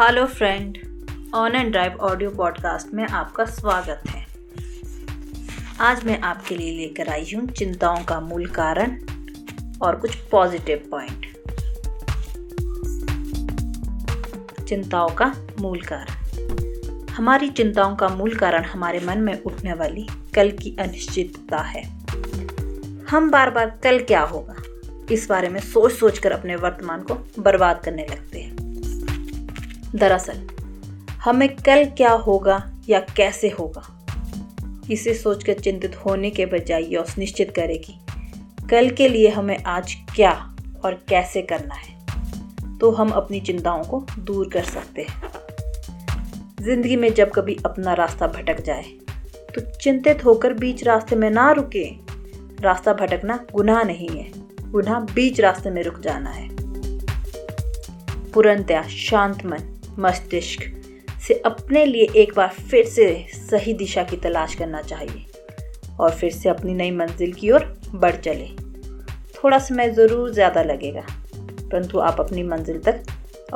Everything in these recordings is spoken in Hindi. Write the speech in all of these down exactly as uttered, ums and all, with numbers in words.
Hello friend, on and drive audio podcast में आपका स्वागत है। आज मैं आपके लिए लेकर आई हूँ चिंताओं का मूल कारण और कुछ पॉजिटिव पॉइंट। चिंताओं का मूल कारण। हमारी चिंताओं का मूल कारण हमारे मन में उठने वाली कल की अनिश्चितता है। हम बार बार कल क्या होगा इस बारे में सोच सोच कर अपने वर्तमान को बर्बाद करने लगते हैं। दरअसल हमें कल क्या होगा या कैसे होगा इसे सोचकर चिंतित होने के बजाय यह सुनिश्चित करें कि कल के लिए हमें आज क्या और कैसे करना है, तो हम अपनी चिंताओं को दूर कर सकते हैं। जिंदगी में जब कभी अपना रास्ता भटक जाए तो चिंतित होकर बीच रास्ते में ना रुके। रास्ता भटकना गुनाह नहीं है, गुनाह बीच रास्ते में रुक जाना है। पुरंतया शांत मन मस्तिष्क से अपने लिए एक बार फिर से सही दिशा की तलाश करना चाहिए और फिर से अपनी नई मंजिल की ओर बढ़ चले। थोड़ा समय ज़रूर ज़्यादा लगेगा, परंतु आप अपनी मंजिल तक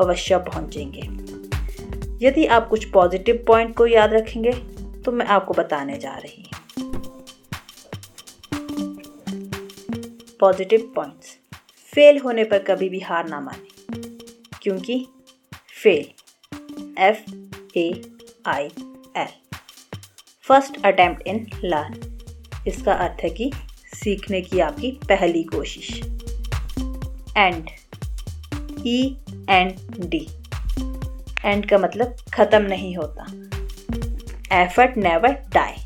अवश्य पहुंचेंगे। यदि आप कुछ पॉजिटिव पॉइंट को याद रखेंगे तो मैं आपको बताने जा रही हूँ। Positive points. फेल होने पर कभी भी हार ना माने, क्योंकि fail F A I L first attempt in learn, इसका अर्थ है कि सीखने की आपकी पहली कोशिश। And E and D, end का मतलब खत्म नहीं होता। एफर्ट नेवर डाई,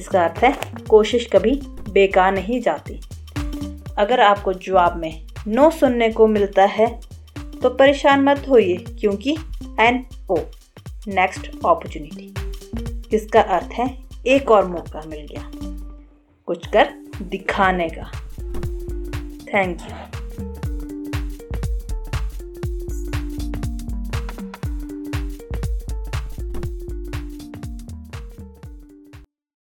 इसका अर्थ है कोशिश कभी बेकार नहीं जाती। अगर आपको जवाब में नो सुनने को मिलता है तो परेशान मत होइए, क्योंकि एन ओ नेक्स्ट अपॉर्चुनिटी, इसका अर्थ है एक और मौका मिल गया कुछ कर दिखाने का। Thank you.